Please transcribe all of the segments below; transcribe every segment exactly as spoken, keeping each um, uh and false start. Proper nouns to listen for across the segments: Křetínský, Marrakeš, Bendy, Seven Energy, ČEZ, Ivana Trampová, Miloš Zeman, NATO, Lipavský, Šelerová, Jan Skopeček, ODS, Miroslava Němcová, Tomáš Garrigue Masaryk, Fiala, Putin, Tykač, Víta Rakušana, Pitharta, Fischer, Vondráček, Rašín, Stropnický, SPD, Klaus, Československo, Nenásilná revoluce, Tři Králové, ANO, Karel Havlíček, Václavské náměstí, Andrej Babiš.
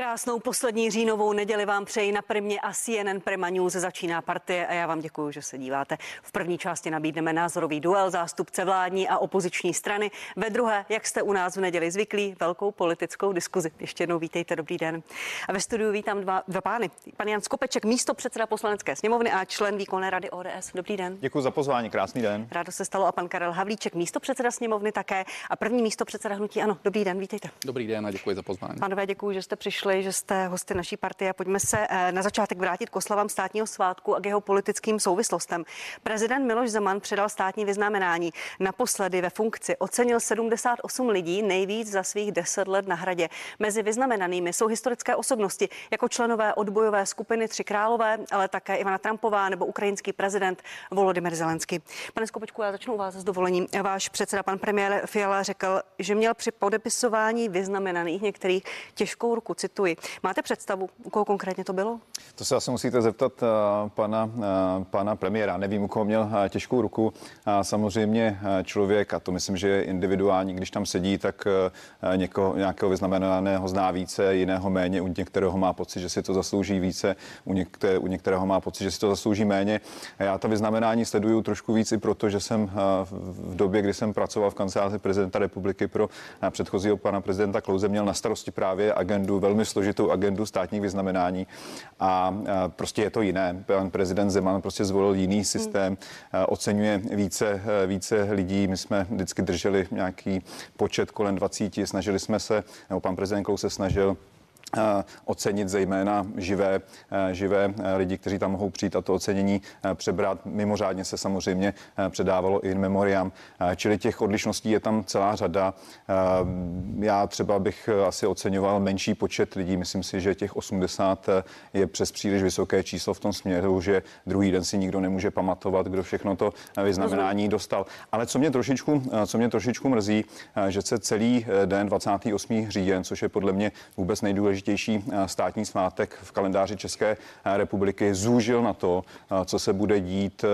Krásnou poslední říjnovou neděli vám přeji na Primě a C N N Prima News začíná partie a já vám děkuji, že se díváte. V první části nabídneme názorový duel zástupce vládní a opoziční strany. Ve druhé, jak jste u nás v neděli zvyklí, velkou politickou diskuzi. Ještě jednou vítejte, dobrý den. A ve studiu vítám dva, dva pány. Pan Jan Skopeček, místopředseda Poslanecké sněmovny a člen výkonné rady O D S. Dobrý den. Děkuji za pozvání, krásný den. Rádo se stalo a pan Karel Havlíček, místopředseda sněmovny také a první místopředseda hnutí ANO. Dobrý den, vítejte. Dobrý den a děkuji za pozvání. Pánové, děkuji, že jste přišli, že jste hosty naší partie. Pojďme se na začátek vrátit k oslavám státního svátku a k jeho politickým souvislostem. Prezident Miloš Zeman předal státní vyznamenání. Naposledy ve funkci ocenil sedmdesát osm lidí, nejvíc za svých deset let na Hradě. Mezi vyznamenanými jsou historické osobnosti jako členové odbojové skupiny Tři Králové, ale také Ivana Trampová nebo ukrajinský prezident Volodymyr Zelenský. Pane Skopečku, já začnu u vás s dovolením. Váš předseda pan premiér Fiala řekl, že měl při podepisování vyznamenaných některých těžkou ruku. Cituji. Máte představu, u koho konkrétně to bylo? To se asi musíte zeptat uh, pana, uh, pana premiéra. Nevím, u koho měl uh, těžkou ruku. Uh, samozřejmě uh, člověk, a to myslím, že je individuální, když tam sedí, tak uh, někoho, nějakého vyznamenaného zná více, jiného méně. U některého má pocit, že si to zaslouží více, u, některé, u některého má pocit, že si to zaslouží méně. Já ta vyznamenání sleduju trošku víc i proto, že jsem uh, v době, kdy jsem pracoval v kanceláři prezidenta republiky pro uh, předchozího pana prezidenta Klause, měl na starosti právě agendu, velmi složitou agendu státních vyznamenání a prostě je to jiné. Pan prezident Zeman prostě zvolil jiný systém, oceňuje více, více lidí. My jsme vždycky drželi nějaký počet kolem dvacet, snažili jsme se, nebo pan prezident Klause se snažil ocenit zejména živé, živé lidi, kteří tam mohou přijít a to ocenění přebrat. Mimořádně se samozřejmě předávalo i in memoriam. Čili těch odlišností je tam celá řada. Já třeba bych asi oceňoval menší počet lidí. Myslím si, že těch osmdesát je přes příliš vysoké číslo v tom směru, že druhý den si nikdo nemůže pamatovat, kdo všechno to vyznamenání dostal. Ale co mě trošičku, co mě trošičku mrzí, že se celý den dvacátého osmého října, což je podle mě vůbec nejdůležitější státní svátek v kalendáři České republiky, zúžil na to, co se bude dít,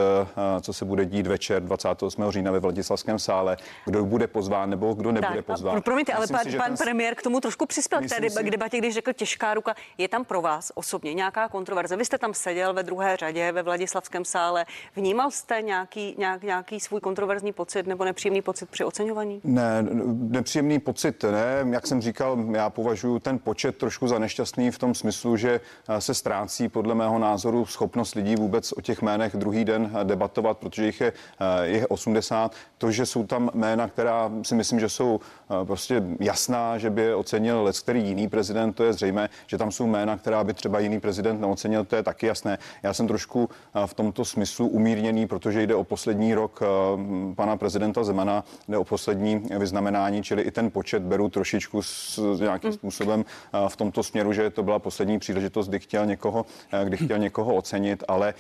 co se bude dít večer dvacátého osmého října ve Vladislavském sále, kdo bude pozván nebo kdo nebude pozván. Promiňte, ale pan, si, pan ten... premiér k tomu trošku přispěl k té deba- debatě, když řekl těžká ruka. Je tam pro vás osobně nějaká kontroverze? Vy jste tam seděl ve druhé řadě ve Vladislavském sále. Vnímal jste nějaký, nějak, nějaký svůj kontroverzní pocit nebo nepříjemný pocit při oceňování? Ne, nepříjemný pocit ne. Jak jsem říkal, já považuji ten počet trošku za nešťastný v tom smyslu, že se ztrácí podle mého názoru schopnost lidí vůbec o těch jménech druhý den debatovat, protože jich je, je osmdesát. To, že jsou tam jména, která si myslím, že jsou prostě jasná, že by je ocenil lec, který jiný prezident, to je zřejmé, že tam jsou jména, která by třeba jiný prezident neocenil, to je taky jasné. Já jsem trošku v tomto smyslu umírněný, protože jde o poslední rok pana prezidenta Zemana, jde o poslední vyznamenání, čili i ten počet beru trošičku s nějakým způsobem v v tomto směru, že to byla poslední příležitost, kdy chtěl někoho, kdy chtěl někoho ocenit, ale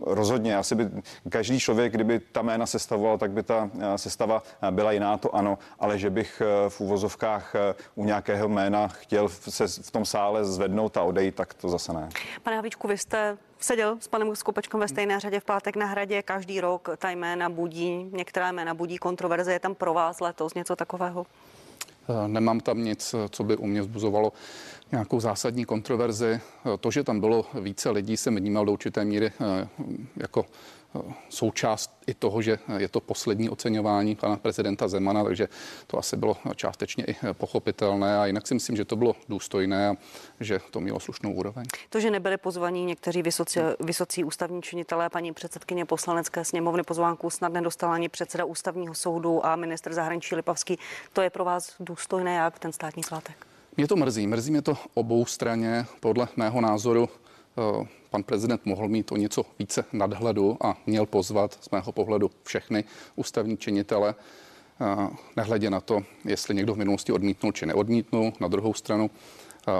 rozhodně asi by každý člověk, kdyby ta jména sestavoval, tak by ta sestava byla jiná, to ano, ale že bych v uvozovkách u nějakého jména chtěl se v tom sále zvednout a odejít, tak to zase ne. Pane Havlíčku, vy jste seděl s panem Skopečkem ve stejné řadě v pátek na Hradě. Každý rok ta jména budí, některá jména budí kontroverze. Je tam pro vás letos něco takového? Nemám tam nic, co by u mě vzbuzovalo nějakou zásadní kontroverzi. To, že tam bylo více lidí, jsem vnímal do určité míry jako součást i toho, že je to poslední oceňování pana prezidenta Zemana, takže to asi bylo částečně i pochopitelné a jinak si myslím, že to bylo důstojné a že to mělo slušnou úroveň. To, že nebyli pozvaní někteří vysocí, vysocí ústavní činitelé, paní předsedkyně Poslanecké sněmovny, pozvánku snad nedostala ani předseda Ústavního soudu a ministr zahraničí Lipavský, to je pro vás důstojné jak ten státní svátek? Mě to mrzí, mrzí mě to obou straně, podle mého názoru pan prezident mohl mít o něco více nadhledu a měl pozvat z mého pohledu všechny ústavní činitele, nehledě na to, jestli někdo v minulosti odmítnul či neodmítnul. Na druhou stranu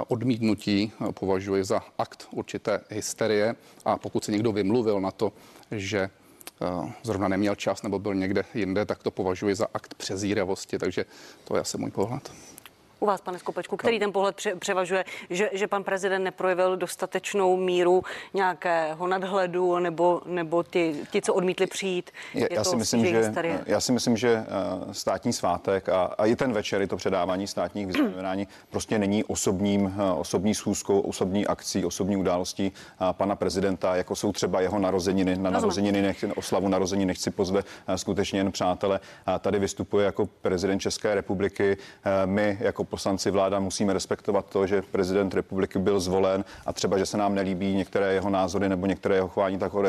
odmítnutí považuji za akt určité hysterie a pokud se někdo vymluvil na to, že zrovna neměl čas nebo byl někde jinde, tak to považuji za akt přezíravosti, takže to je asi můj pohled. U vás, pane Skopečku, který ten pohled převažuje, že, že pan prezident neprojevil dostatečnou míru nějakého nadhledu, nebo, nebo ti, ti, co odmítli přijít? Je, je já, to, si myslím, že, že, já si myslím, že státní svátek a, a i ten večer, i to předávání státních vyznamenání prostě není osobním, osobní schůzkou, osobní akcí, osobní událostí pana prezidenta, jako jsou třeba jeho narozeniny. Na narozeniny nech, oslavu narození nechci pozve skutečně jen přátelé. Tady vystupuje jako prezident České republiky. My jako poslanci vláda musíme respektovat to, že prezident republiky byl zvolen a třeba, že se nám nelíbí některé jeho názory nebo některé jeho chování, tak ho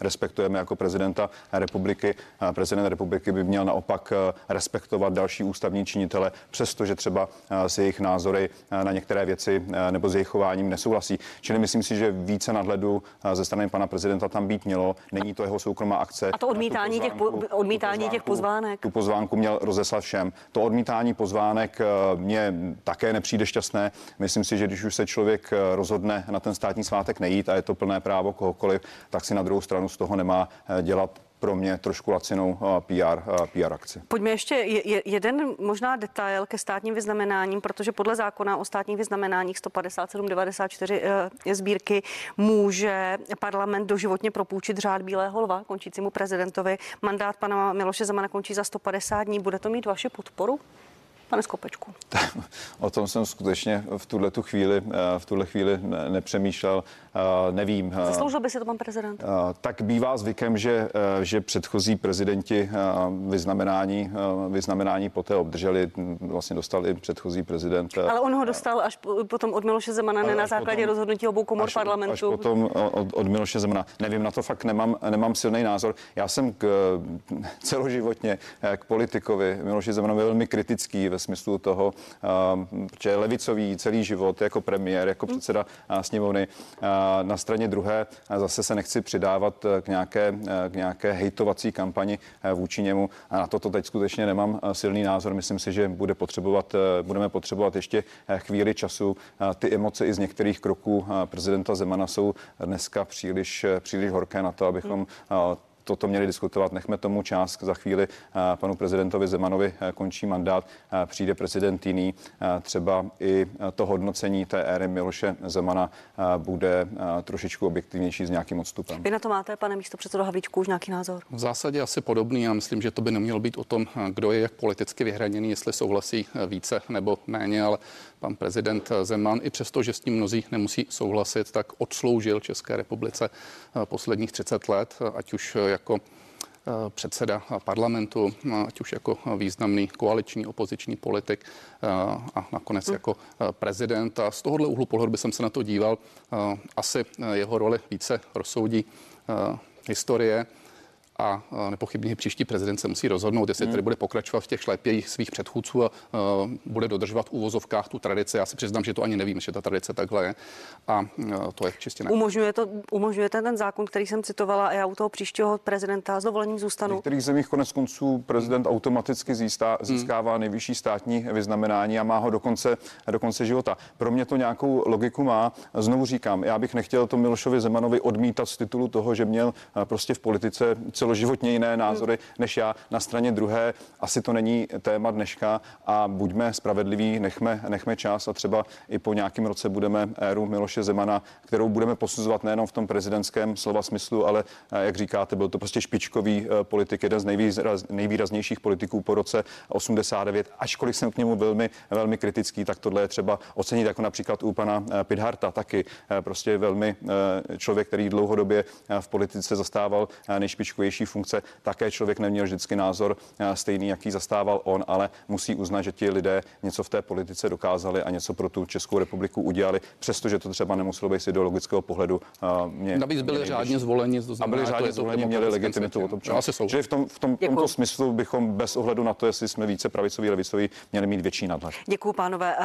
respektujeme jako prezidenta republiky. Prezident republiky by měl naopak respektovat další ústavní činitele, přestože třeba s jejich názory na některé věci nebo s jejich chováním nesouhlasí. Čili myslím si, že více nadhledu ze strany pana prezidenta tam být mělo. Není to jeho soukromá akce. A to odmítání, pozvánku, těch, po, odmítání, tu pozvánku, těch pozvánek. Tu pozvánku měl rozeslat všem. To odmítání pozvánek mě také nepřijde šťastné. Myslím si, že když už se člověk rozhodne na ten státní svátek nejít a je to plné právo kohokoliv, tak si na druhou stranu z toho nemá dělat pro mě trošku lacinou P R, P R akci. Pojďme ještě je, jeden možná detail ke státním vyznamenáním, protože podle zákona o státních vyznamenáních sto padesát sedm devadesát čtyři je sbírky může parlament doživotně propůjčit řád Bílého lva končícímu prezidentovi. Mandát pana Miloše Zemana končí za sto padesát dní. Bude to mít vaši podporu? Pane Skopečku. O tom jsem skutečně v tuhle tu chvíli, v tuhle chvíli nepřemýšlel, nevím. Zasloužil by si to pan prezident? Tak bývá zvykem, že, že předchozí prezidenti vyznamenání, vyznamenání poté obdrželi, vlastně dostal i předchozí prezident. Ale on ho dostal až potom od Miloše Zemana, ne na základě potom, rozhodnutí obou komor až, parlamentu. Až potom od, od Miloše Zemana. Nevím, na to fakt nemám, nemám silný názor. Já jsem k, celoživotně k politikovi Miloši Zemanovi velmi kritický ve smyslu toho, že levicový celý život jako premiér, jako předseda sněmovny. Na straně druhé zase se nechci přidávat k nějaké, k nějaké hejtovací kampani vůči němu. A na to to teď skutečně nemám silný názor. Myslím si, že bude potřebovat, budeme potřebovat ještě chvíli času. Ty emoce i z některých kroků prezidenta Zemana jsou dneska příliš, příliš horké na to, abychom toto měli diskutovat. Nechme tomu čas. Za chvíli panu prezidentovi Zemanovi končí mandát. Přijde prezident jiný. Třeba i to hodnocení té éry Miloše Zemana bude trošičku objektivnější s nějakým odstupem. Vy na to máte, pane místopředsedo Havlíčku, už nějaký názor? V zásadě asi podobný. Já myslím, že to by nemělo být o tom, kdo je jak politicky vyhraněný, jestli souhlasí více nebo méně, ale pan prezident Zeman, i přesto, že s tím mnozí nemusí souhlasit, tak odsloužil České republice posledních třicet let, ať už jako předseda parlamentu, ať už jako významný koaliční opoziční politik a nakonec jako prezident. A z tohohle úhlu pohledu bych se na to díval. Asi jeho roli více rozsoudí historie. A nepochybně příští prezident se musí rozhodnout, jestli hmm. tady bude pokračovat v těch šlépějích svých předchůdců a uh, bude dodržovat v úvozovkách tu tradici. Já si přiznám, že to ani nevím, že ta tradice takhle je. A uh, to je čistě ne. Umožňuje to, umožňuje ten, ten zákon, který jsem citovala, a já u toho příštího prezidenta s dovolením zůstanu. V některých zemích konec konců prezident automaticky získá, získává hmm. nejvyšší státní vyznamenání a má ho do konce, do konce života. Pro mě to nějakou logiku má. Znovu říkám, já bych nechtěl to Milošovi Zemanovi odmítat z titulu toho, že měl prostě v politice životně jiné názory než já. Na straně druhé asi to není téma dneška a buďme spravedliví, nechme, nechme čas a třeba i po nějakém roce budeme éru Miloše Zemana, kterou budeme posuzovat nejenom v tom prezidentském slova smyslu, ale jak říkáte, byl to prostě špičkový politik, jeden z nejvýraz, nejvýraznějších politiků po roce osmdesát devět. Ačkoliv jsem k němu velmi, velmi kritický, tak tohle je třeba ocenit, jako například u pana Pitharta, taky prostě velmi člověk, který dlouhodobě v politice zastával nejšpičkovější funkce. Také člověk neměl vždycky názor stejný, jaký zastával on, ale musí uznat, že ti lidé něco v té politice dokázali a něco pro tu Českou republiku udělali, přestože to třeba nemuselo být z ideologického pohledu. Mě, Navíc byli řádně zvoleni, to znamená, a byli řádně zvoleni, měli legitimitu od občanů. Čili v, tom, v tom, tomto smyslu bychom bez ohledu na to, jestli jsme více pravicoví, levicoví, měli mít větší nadhled. Děkuju, pánové.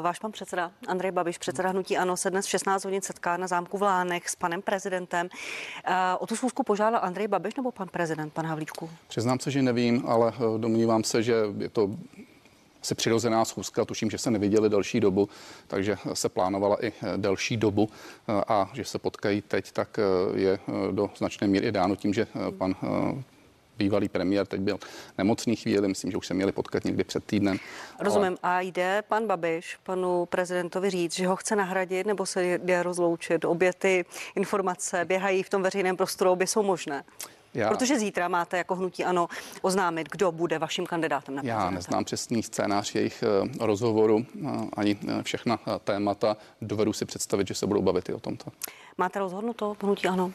Váš pan předseda Andrej Babiš, předseda hnutí ANO, se dnes v šestnáct hodin setká na zámku v Lánech s panem prezidentem. O tu schůzku požádal Andrej Babiš nebo pan prezident, pan Havlíčku? Přiznám se, že nevím, ale domnívám se, že je to asi přirozená schůzka. Tuším, že se neviděli další dobu, takže se plánovala i další dobu a že se potkají teď, tak je do značné míry dáno tím, že pan bývalý premiér, teď byl nemocný chvíli, myslím, že už se měli potkat někdy před týdnem. Rozumím. Ale... A jde pan Babiš panu prezidentovi říct, že ho chce nahradit, nebo se jde rozloučit? Obě ty informace běhají v tom veřejném prostoru, obě jsou možné. Já, Protože zítra máte jako hnutí ANO oznámit, kdo bude vaším kandidátem na prezidenta. Já neznám přesný scénář jejich uh, rozhovoru, uh, ani uh, všechna uh, témata. Dovedu si představit, že se budou bavit i o tomto. Máte rozhodnuto hnutí ANO?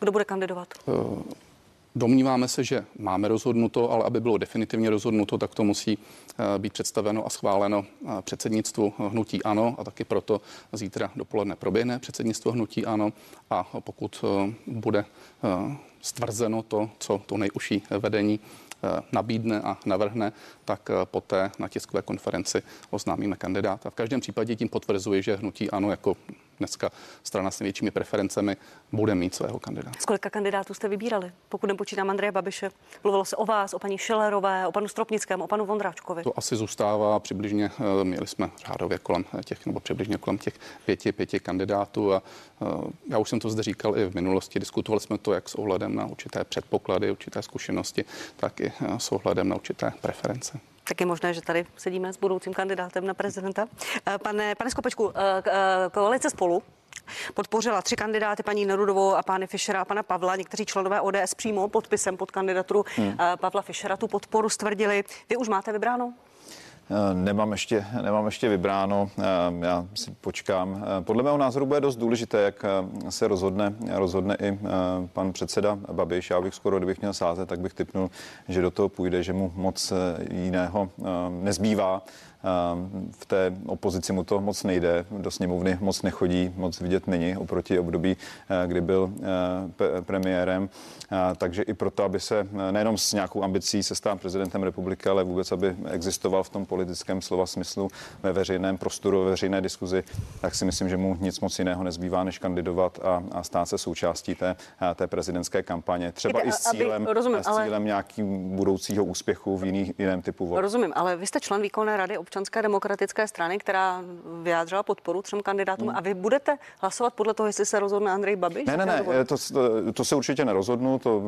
Kdo bude kandidovat? Uh, domníváme se, že máme rozhodnuto, ale aby bylo definitivně rozhodnuto, tak to musí uh, být představeno a schváleno uh, předsednictvu hnutí ANO, a taky proto zítra dopoledne proběhne předsednictvo hnutí ANO, a uh, pokud uh, bude uh, stvrzeno to, co to nejužší vedení nabídne a navrhne, tak poté na tiskové konferenci oznámíme kandidáta. V každém případě tím potvrzuji, že hnutí ANO jako dneska strana s největšími preferencemi bude mít svého kandidáta. Z kolika kandidátů jste vybírali? Pokud nepočítám Andreje Babiše, mluvilo se o vás, o paní Šelerové, o panu Stropnickém, o panu Vondráčkovi. To asi zůstává přibližně, měli jsme řádově kolem těch, nebo přibližně kolem těch pěti, pěti kandidátů, a já už jsem to zde říkal i v minulosti, diskutovali jsme to jak s ohledem na určité předpoklady, určité zkušenosti, tak i s ohledem na určité preference. Tak je možné, že tady sedíme s budoucím kandidátem na prezidenta. Pane, pane Skopečku, koalice Spolu podpořila tři kandidáty, paní Nerudovou a pány Fischera a pana Pavla. Někteří členové O D S přímo podpisem pod kandidaturu hmm. Pavla Fischera tu podporu stvrdili. Vy už máte vybráno? Nemám ještě, nemám ještě vybráno, já si počkám. Podle mého názoru bude dost důležité, jak se rozhodne, rozhodne i pan předseda Babiš. Já bych skoro, kdybych měl sázet, tak bych tipnul, že do toho půjde, že mu moc jiného nezbývá. V té opozici mu to moc nejde, do sněmovny moc nechodí, moc vidět není oproti období, kdy byl premiérem. Takže i proto, aby se nejenom s nějakou ambicí se stát prezidentem republiky, ale vůbec, aby existoval v tom politickém slova smyslu ve veřejném prostoru, ve veřejné diskuzi, tak si myslím, že mu nic moc jiného nezbývá, než kandidovat a, a stát se součástí té, té prezidentské kampaně. Třeba i s cílem, aby, rozumím, s cílem ale... nějakým budoucího úspěchu v jiný, jiném typu volby. Rozumím, ale vy jste člen výkonné rady Občanské demokratické strany, která vyjádřila podporu třem kandidátům, hmm. a vy budete hlasovat podle toho, jestli se rozhodne Andrej Babiš? Ne, ne, ne, to, to, to se určitě nerozhodnu, to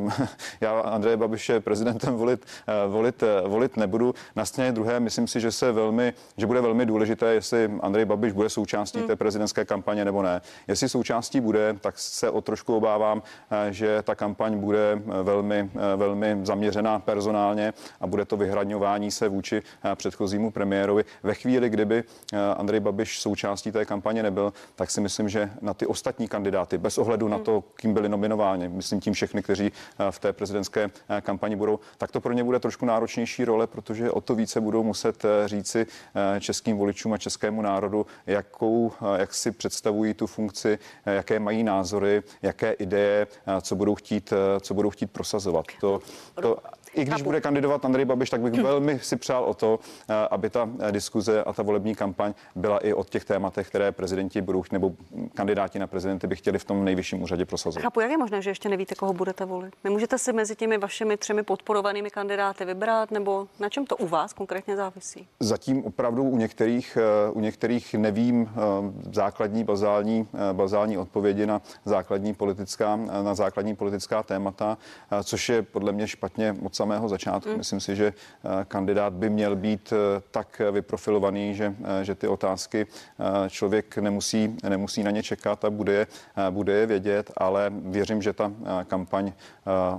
já Andreje Babiše prezidentem volit, volit, volit nebudu. Na straně druhé, myslím si, že se velmi, že bude velmi důležité, jestli Andrej Babiš bude součástí hmm. té prezidentské kampaně nebo ne. Jestli součástí bude, tak se o trošku obávám, že ta kampaň bude velmi, velmi zaměřená personálně a bude to vyhraňování se vůči předchozímu premiéru. Ve chvíli, kdyby Andrej Babiš součástí té kampaně nebyl, tak si myslím, že na ty ostatní kandidáty, bez ohledu na to, kým byli nominováni, myslím tím všechny, kteří v té prezidentské kampani budou, tak to pro ně bude trošku náročnější role, protože o to více budou muset říci českým voličům a českému národu, jakou, jak si představují tu funkci, jaké mají názory, jaké ideje, co budou chtít, co budou chtít prosazovat. To, to, I když bude kandidovat Andrej Babiš, tak bych velmi si přál o to, aby ta diskuze a ta volební kampaň byla i od těch tématech, které prezidenti budou, nebo kandidáti na prezidenty by chtěli v tom nejvyšším úřadě prosazovat. Chápu, jak je možné, že ještě nevíte, koho budete volit? Nemůžete si mezi těmi vašimi třemi podporovanými kandidáty vybrat, nebo na čem to u vás konkrétně závisí? Zatím opravdu u některých, u některých nevím základní bazální, bazální odpovědi na základní politická, na základní politická témata, což je podle mě špatně od samého začátku. Mm. Myslím si, že kandidát by měl být tak vyprofilovaný, že, že ty otázky člověk nemusí, nemusí na ně čekat a bude je, bude je vědět, ale věřím, že ta kampaň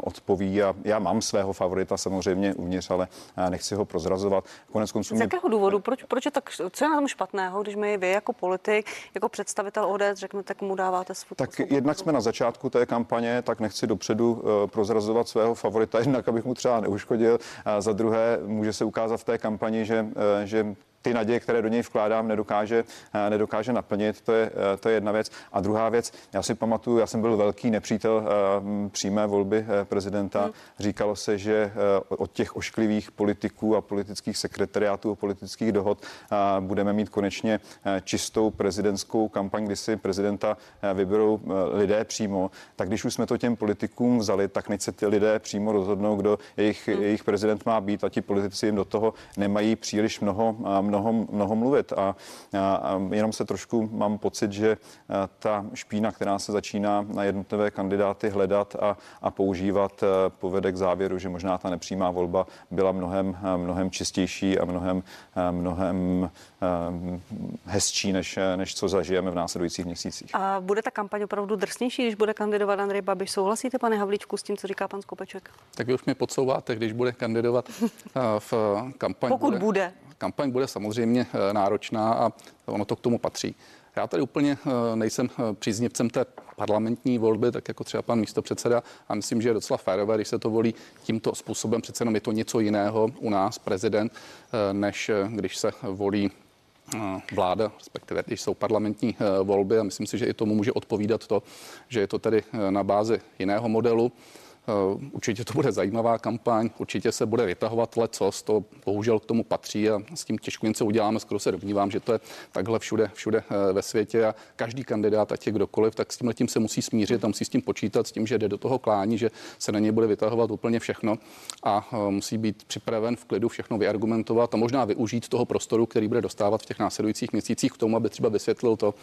odpoví, a já mám svého favorita samozřejmě uvnitř, ale nechci ho prozrazovat. Konec konců. Z jakého důvodu? Proč, proč je tak, co je na tom špatného, když mi vy jako politik, jako představitel O D S řeknete, komu dáváte svůj? Tak svůj jednak svůj. Jsme na začátku té kampaně, tak nechci dopředu prozrazovat svého favorita, jednak abych mu třeba neuškodil. A za druhé, může se ukázat v té kampani, že, že ty naděje, které do něj vkládám, nedokáže, nedokáže naplnit, to je, to je jedna věc. A druhá věc, já si pamatuju, já jsem byl velký nepřítel přímé volby prezidenta. Hmm. Říkalo se, že od těch ošklivých politiků a politických sekretariátů a politických dohod budeme mít konečně čistou prezidentskou kampaň, kdy si prezidenta vyberou lidé přímo. Tak když už jsme to těm politikům vzali, tak nechť se ty lidé přímo rozhodnou, kdo jejich, hmm. jejich prezident má být, a ti politici jim do toho nemají příliš mnoho mnoho, mnoho mluvit a, a jenom se trošku mám pocit, že ta špína, která se začíná na jednotlivé kandidáty hledat a, a používat, povede k závěru, že možná ta nepřímá volba byla mnohem, mnohem čistější a mnohem, mnohem hezčí, než, než co zažijeme v následujících měsících. A bude ta kampaň opravdu drsnější, když bude kandidovat Andrej Babiš? Souhlasíte, pane Havlíčku, s tím, co říká pan Skopeček? Tak už mě podsouváte, když bude kandidovat v kampani. Pokud bude, bude. Kampaň bude samozřejmě náročná a ono to k tomu patří. Já tady úplně nejsem příznivcem té parlamentní volby, tak jako třeba pan místopředseda, a myslím, že je docela férové, když se to volí tímto způsobem. Přece jenom je to něco jiného u nás, prezident, než když se volí vláda, respektive když jsou parlamentní volby, a myslím si, že i tomu může odpovídat to, že je to tady na bázi jiného modelu. Určitě to bude zajímavá kampaň, určitě se bude vytahovat lecos, to bohužel k tomu patří a s tím těžko něco uděláme, skoro se domnívám, že to je takhle všude, všude ve světě a každý kandidát, ať je kdokoliv, tak s tímhle tím se musí smířit a musí s tím počítat, s tím, že jde do toho klání, že se na něj bude vytahovat úplně všechno a musí být připraven v klidu všechno vyargumentovat a možná využít toho prostoru, který bude dostávat v těch následujících měsících k tomu, aby třeba vysvětlil to,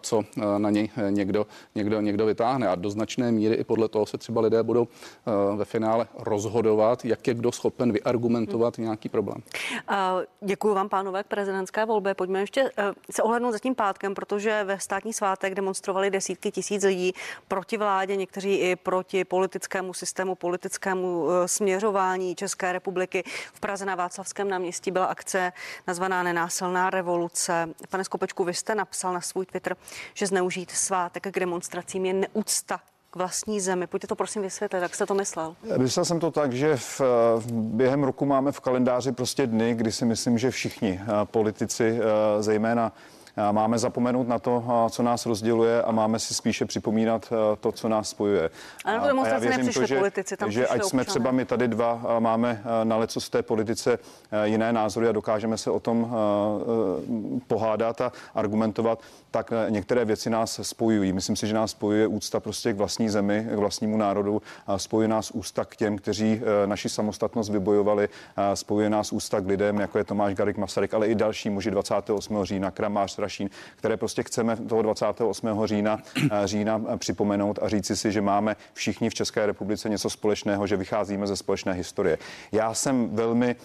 co na něj někdo, někdo, někdo vytáhne, a do značné míry i podle toho se třeba lidé budou ve finále rozhodovat, jak je kdo schopen vyargumentovat hmm. nějaký problém. Děkuji vám, pánové, k prezidentské volbě. Pojďme ještě se ohlednout za tím pátkem, protože ve státní svátek demonstrovali desítky tisíc lidí proti vládě, někteří i proti politickému systému, politickému směřování České republiky. V Praze na Václavském náměstí byla akce nazvaná Nenásilná revoluce. Pane Skopečku, vy jste napsal na svůj Twitter, že zneužít svátek k demonstracím je neúcta k vlastní zemi. Pojďte to prosím vysvětlit, jak jste to myslel? Myslel jsem to tak, že v, během roku máme v kalendáři prostě dny, kdy si myslím, že všichni politici zejména máme zapomenout na to, co nás rozděluje, a máme si spíše připomínat to, co nás spojuje. A, a já věřím to, že, politici, tam že ať občané. Jsme třeba my tady dva, máme na leco z té politice jiné názory a dokážeme se o tom pohádat a argumentovat, tak některé věci nás spojují. Myslím si, že nás spojuje úcta prostě k vlastní zemi, k vlastnímu národu, spojuje nás úcta k těm, kteří naši samostatnost vybojovali, spojuje nás úcta k lidem, jako je Tomáš Garrigue Masaryk, ale i další muži dvacátého osmého října, Kramář, Rašín, které prostě chceme toho dvacátého osmého října, října připomenout a říci si, že máme všichni v České republice něco společného, že vycházíme ze společné historie. Já jsem velmi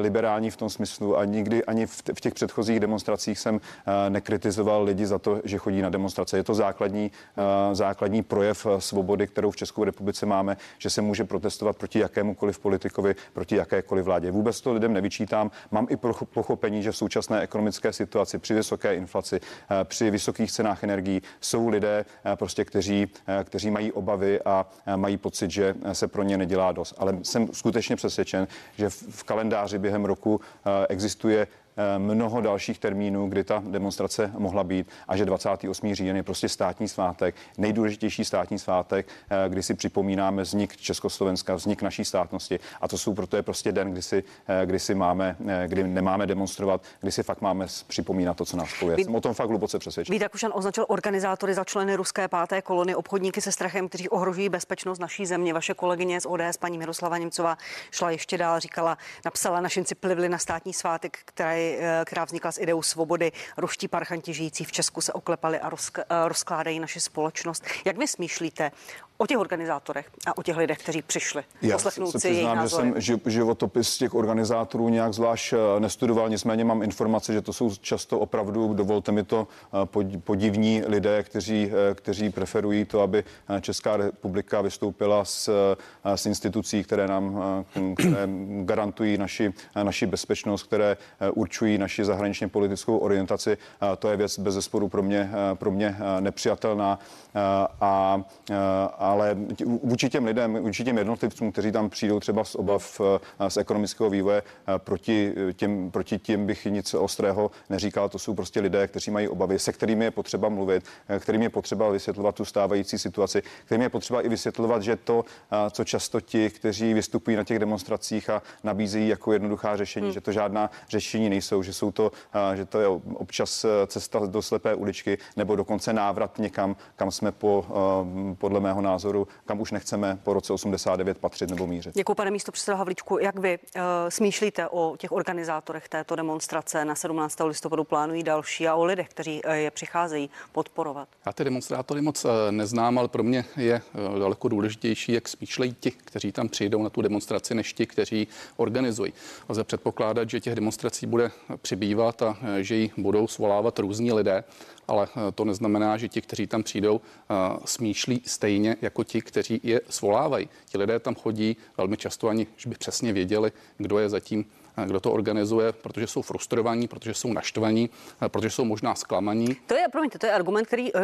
liberální v tom smyslu a nikdy ani v těch předchozích demonstracích jsem nekritizoval lidi za to, že chodí na demonstrace. Je to základní, základní projev svobody, kterou v České republice máme, že se může protestovat proti jakémukoliv politikovi, proti jakékoliv vládě. Vůbec to lidem nevyčítám. Mám i pochopení, že v současné ekonomické situaci při vysoké inflaci, při vysokých cenách energií jsou lidé prostě, kteří, kteří mají obavy a mají pocit, že se pro ně nedělá dost. Ale jsem skutečně přesvědčen, že v kalendáři během roku existuje mnoho dalších termínů, kdy ta demonstrace mohla být, a že dvacátý osmý říjen je prostě státní svátek, nejdůležitější státní svátek, kdy si připomínáme vznik Československa, vznik naší státnosti, a to jsou proto je prostě den, kdy si, kdy si máme, kdy nemáme demonstrovat, kdy si fakt máme připomínat to, co nás spojuje. Jsem o tom fakt hluboce přesvědčen. Víta Rakušan označil organizátory za členy ruské páté kolony, obchodníky se strachem, kteří ohrožují bezpečnost naší země. Vaše kolegyně z O D S, paní Miroslava Němcová, šla ještě dál, říkala, napsala, našinci plivli na státní svátek, která je která vznikla s ideou svobody. Ruští parchanti žijící v Česku se oklepali a rozk- rozkládají naši společnost. Jak vy smýšlíte o těch organizátorech a o těch lidech, kteří přišli? Já se přiznám, že jsem životopis těch organizátorů nějak zvlášť nestudoval, nicméně mám informace, že to jsou často opravdu, dovolte mi to, podivní lidé, kteří, kteří preferují to, aby Česká republika vystoupila z, z institucí, které nám které garantují naši, naši bezpečnost, které určují naši zahraničně politickou orientaci. To je věc bez zesporu pro mě, pro mě nepřijatelná. A, a ale vůči těm lidem, vůči těm jednotlivcům, kteří tam přijdou třeba z obav z ekonomického vývoje, proti těm, proti těm bych nic ostrého neříkal. To jsou prostě lidé, kteří mají obavy, se kterými je potřeba mluvit, kterým je potřeba vysvětlovat tu stávající situaci, kterým je potřeba i vysvětlovat, že to, co často ti, kteří vystupují na těch demonstracích a nabízejí jako jednoduchá řešení, hmm. že to žádná řešení nejsou, že jsou to, že to je občas cesta do slepé uličky, nebo dokonce návrat někam, kam jsme po, podle mého názoru názoru, kam už nechceme po roce osmdesát devět patřit nebo mířit. Děkuji, pane místopředsedo Havlíčku. Jak vy uh, smýšlíte o těch organizátorech této demonstrace? Na sedmnáctého listopadu plánují další a o lidech, kteří uh, je přicházejí podporovat. Já ty demonstrátory moc uh, neznám, ale pro mě je uh, daleko důležitější, jak smýšlejí ti, kteří tam přijdou na tu demonstraci, než ti, kteří organizují. Lze předpokládat, že těch demonstrací bude přibývat a uh, že ji budou svolávat různí lidé, ale to neznamená, že ti, kteří tam přijdou, smýšlí stejně jako ti, kteří je svolávají. Ti lidé tam chodí velmi často, aniž by přesně věděli, kdo je zatím, kdo to organizuje, protože jsou frustrovaní, protože jsou naštvaní, protože jsou možná zklamaní. To je, promiňte, to je argument, který uh,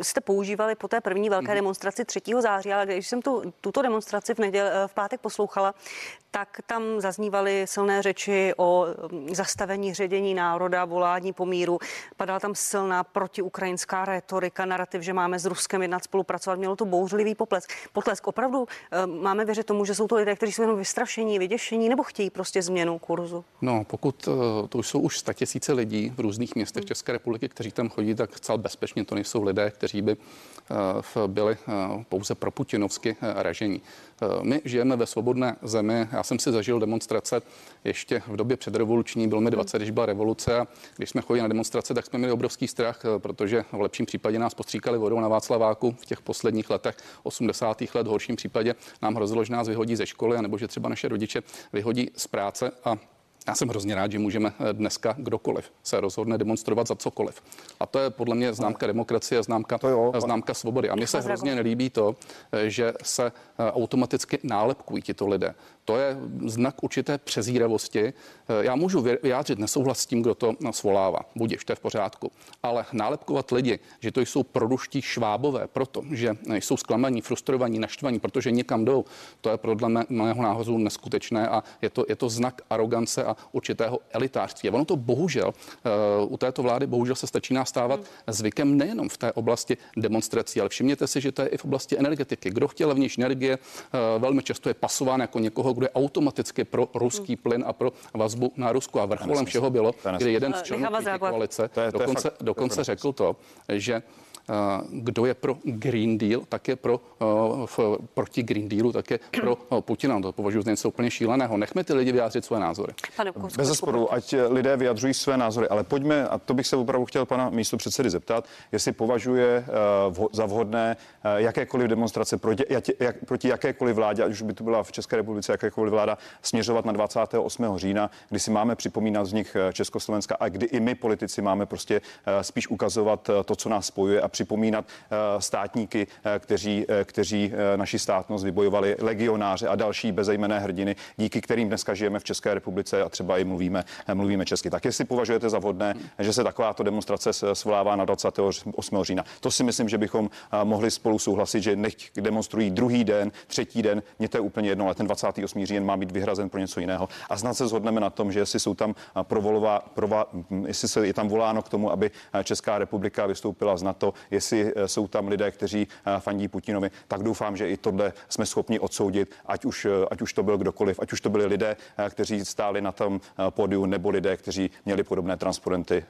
jste používali po té první velké mm-hmm. demonstraci třetího září, ale když jsem tu, tuto demonstraci v, neděl, v pátek poslouchala, tak tam zaznívaly silné řeči o zastavení ředění národa, volání po míru. Padala tam silná protiukrajinská rétorika, narrativ, že máme s Ruskem jednat, spolupracovat. Mělo to bouřlivý poplesk. Potlesk. Opravdu uh, máme věřit tomu, že jsou to lidé, kteří jsou jenom vystrašení, vyděšení, nebo chtějí prostě změnu kurzu? No, pokud to jsou už statisíce lidí v různých městech hmm. České republiky, kteří tam chodí, tak celá bezpečně to nejsou lidé, kteří by byli pouze proputinovsky ražení. My žijeme ve svobodné zemi. Já jsem si zažil demonstrace ještě v době předrevoluční, bylo mi dvacet, hmm. když byla revoluce, a když jsme chodili na demonstrace, tak jsme měli obrovský strach, protože v lepším případě nás postříkali vodou na Václaváku v těch posledních letech osmdesátých let, v horším případě nám hrozilo, že nás vyhodí ze školy, anebo že třeba naše rodiče vyhodí z práce. A já jsem hrozně rád, že můžeme dneska kdokoliv se rozhodne demonstrovat za cokoliv. A to je podle mě známka demokracie, známka, jo, známka svobody. A mně se hrozně nelíbí to, že se automaticky nálepkují tito lidé. To je znak určité přezíravosti. Já můžu vyjádřit nesouhlas s tím, kdo to svolává. Budiš, to je v pořádku. Ale nálepkovat lidi, že to jsou proruští švábové, protože jsou zklamaní, frustrovaní, naštvaní, protože někam jdou, to je podle mého názoru neskutečné a je to, je to znak arogance a určitého elitářství. A ono to bohužel uh, u této vlády bohužel se začíná stávat hmm. zvykem nejenom v té oblasti demonstrací, ale všimněte si, že to je i v oblasti energetiky. Kdo chtěl levnější energie, uh, velmi často je pasován jako někoho, kdo je automaticky pro ruský hmm. plyn a pro vazbu na Rusku. A vrcholem všeho bylo, kdy jeden z členů koalice dokonce, dokonce řekl to, že kdo je pro Green Deal, tak je pro, v, proti Green Dealu, tak je pro Putina. To považuji za něco úplně šíleného. Nechme ty lidi vyjádřit své názory. Bez zesporu, ať lidé vyjadřují své názory, ale pojďme, a to bych se opravdu chtěl pana místopředsedy zeptat, jestli považuje uh, za vhodné uh, jakékoliv demonstrace proti, jak, jak, proti jakékoliv vládě, ať už by to byla v České republice jakékoliv vláda, směřovat na dvacátého osmého října, kdy si máme připomínat vznik Československa a kdy i my politici máme prostě uh, spíš ukazovat to, co nás spojuje, a připomínat státníky, kteří, kteří naši státnost vybojovali, legionáře a další bezejmenné hrdiny, díky kterým dneska žijeme v České republice a třeba i mluvíme, mluvíme česky. Tak jestli považujete za vhodné, že se takováto demonstrace svolává na dvacátého osmého října. To si myslím, že bychom mohli spolu souhlasit, že nechť demonstrují druhý den, třetí den, mně to je úplně jedno, ale ten dvacátý osmý říjen má být vyhrazen pro něco jiného. A snad se shodneme na tom, že jestli jsou tam provolová, prova, jestli se je tam voláno k tomu, aby Česká republika vystoupila z NATO, jestli jsou tam lidé, kteří fandí Putinovi, tak doufám, že i tohle jsme schopni odsoudit, ať už, ať už to byl kdokoliv, ať už to byli lidé, kteří stáli na tom pódiu, nebo lidé, kteří měli podobné transparenty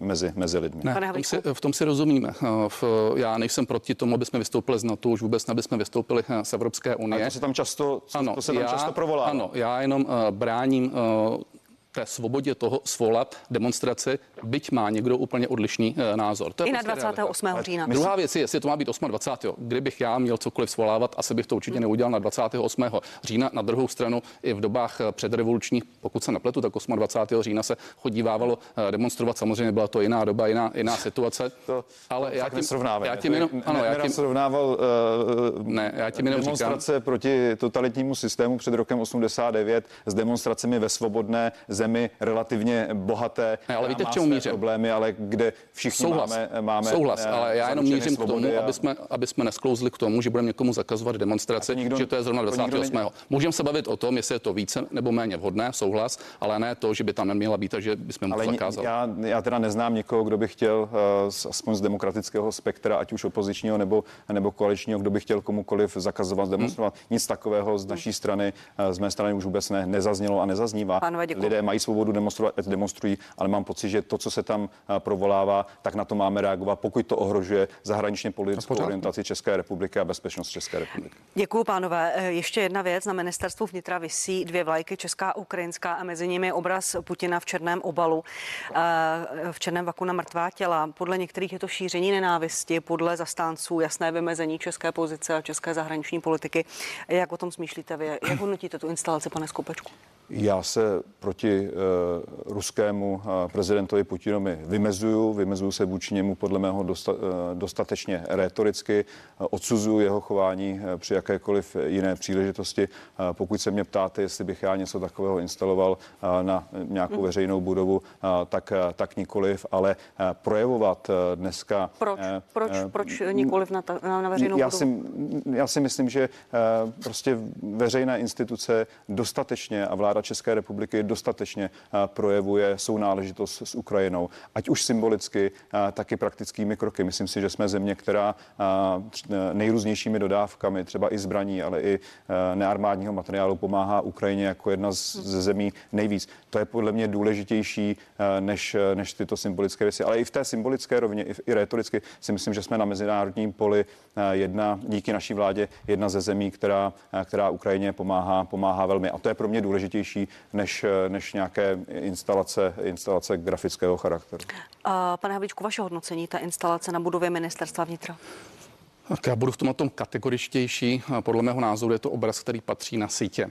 mezi, mezi lidmi. Ne, v, tom si, v tom si rozumíme. V, já nejsem proti tomu, aby jsme vystoupili z NATO, už vůbec ne, aby jsme vystoupili z Evropské unie. Ale to se tam často, ano, to se tam já, často provolává. Ano, já jenom bráním té svobodě toho svolat demonstraci, byť má někdo úplně odlišný e, názor. To je i na prostě dvacátého osmého října. Druhá věc je, jestli to má být dvacátého osmého. Kdybych já měl cokoliv svolávat, asi bych to určitě neudělal na dvacátého osmého října. Na druhou stranu i v dobách předrevolučních, pokud se nepletu, tak dvacátého osmého října se chodívávalo demonstrovat. Samozřejmě byla to jiná doba, jiná, jiná situace. To, ale to já tím srovnávám. Já tím jenom, ano, já tím srovnával uh, ne, já tím jenom demonstrace říkám proti totalitnímu systému před rokem osmdesát devět s demonstracemi ve svobodné zemi. My relativně bohaté, ne, ale víte, v čem mířím? Problémy, ale kde všichni souhlas, máme, máme souhlas, ale já jenom mířím k tomu, a aby jsme, aby jsme nesklouzli k tomu, že budeme někomu zakazovat demonstraci, to nikdo, že to je zrovna dvacátého osmého. Ne... Můžeme se bavit o tom, jestli je to více nebo méně vhodné, souhlas, ale ne to, že by tam neměla být a že bychom mu zakázali. Já, já teda neznám někoho, kdo by chtěl uh, aspoň z demokratického spektra, ať už opozičního nebo, nebo koaličního, kdo by chtěl komukoliv zakazovat demonstrovat. Hmm. Nic takového z naší strany, uh, z mé strany už vůbec ne, nezaznělo a nezaznívá. Lidé mají mají svobodu demonstrovat, demonstrují, ale mám pocit, že to, co se tam provolává, tak na to máme reagovat, pokud to ohrožuje zahraničně politickou orientaci České republiky a bezpečnost České republiky. Děkuju, pánové. Ještě jedna věc. Na ministerstvu vnitra visí dvě vlajky, česká a ukrajinská, a mezi nimi je obraz Putina v černém obalu, v černém vaku na mrtvá těla. Podle některých je to šíření nenávisti, podle zastánců jasné vymezení české pozice a české zahraniční politiky. Jak o tom smýšlíte vy? Jak hodnotíte tu instalaci, pane Skopečku? Já se proti uh, ruskému uh, prezidentovi Putinovi vymezuju, vymezuju se vůči němu podle mého dosta, uh, dostatečně rétoricky, uh, odsuzuju jeho chování uh, při jakékoliv jiné příležitosti. Uh, pokud se mě ptáte, jestli bych já něco takového instaloval uh, na nějakou veřejnou budovu, uh, tak, uh, tak nikoliv, ale uh, projevovat uh, dneska... Proč? Uh, Proč? Proč nikoliv na, ta, na veřejnou já budovu? Si, já si myslím, že uh, prostě veřejné instituce dostatečně a vláda České republiky dostatečně projevuje sounáležitost s Ukrajinou, ať už symbolicky, tak i praktickými kroky. Myslím si, že jsme země, která nejrůznějšími dodávkami, třeba i zbraní, ale i nearmádního materiálu pomáhá Ukrajině jako jedna ze zemí nejvíc. To je podle mě důležitější než, než tyto symbolické věci. Ale i v té symbolické rovině, i rétoricky si myslím, že jsme na mezinárodním poli jedna, díky naší vládě jedna ze zemí, která, která Ukrajině pomáhá, pomáhá velmi. A to je pro mě důležitější Než, než nějaké instalace, instalace grafického charakteru. A pane Havlíčku, vaše hodnocení ta instalace na budově ministerstva vnitra? Tak já budu v tom na tom kategoričtější. Podle mého názoru je to obraz, který patří na sítě,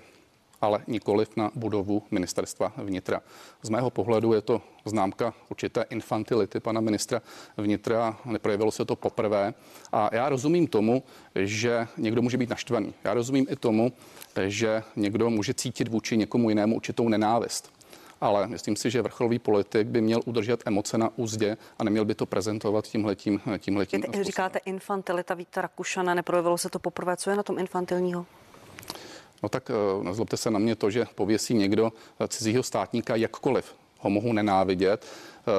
ale nikoliv na budovu ministerstva vnitra. Z mého pohledu je to známka určité infantility pana ministra vnitra. Neprojevilo se to poprvé. A já rozumím tomu, že někdo může být naštvaný. Já rozumím i tomu, že někdo může cítit vůči někomu jinému určitou nenávist. Ale myslím si, že vrcholový politik by měl udržet emoce na úzdě a neměl by to prezentovat tímhletím tímhletím. Vy říkáte infantilita Víta Rakušana, neprojevilo se to poprvé. Co je na tom infantilního? No tak nezlobte se na mě, to, že pověsí někdo cizího státníka, jakkoliv ho mohu nenávidět,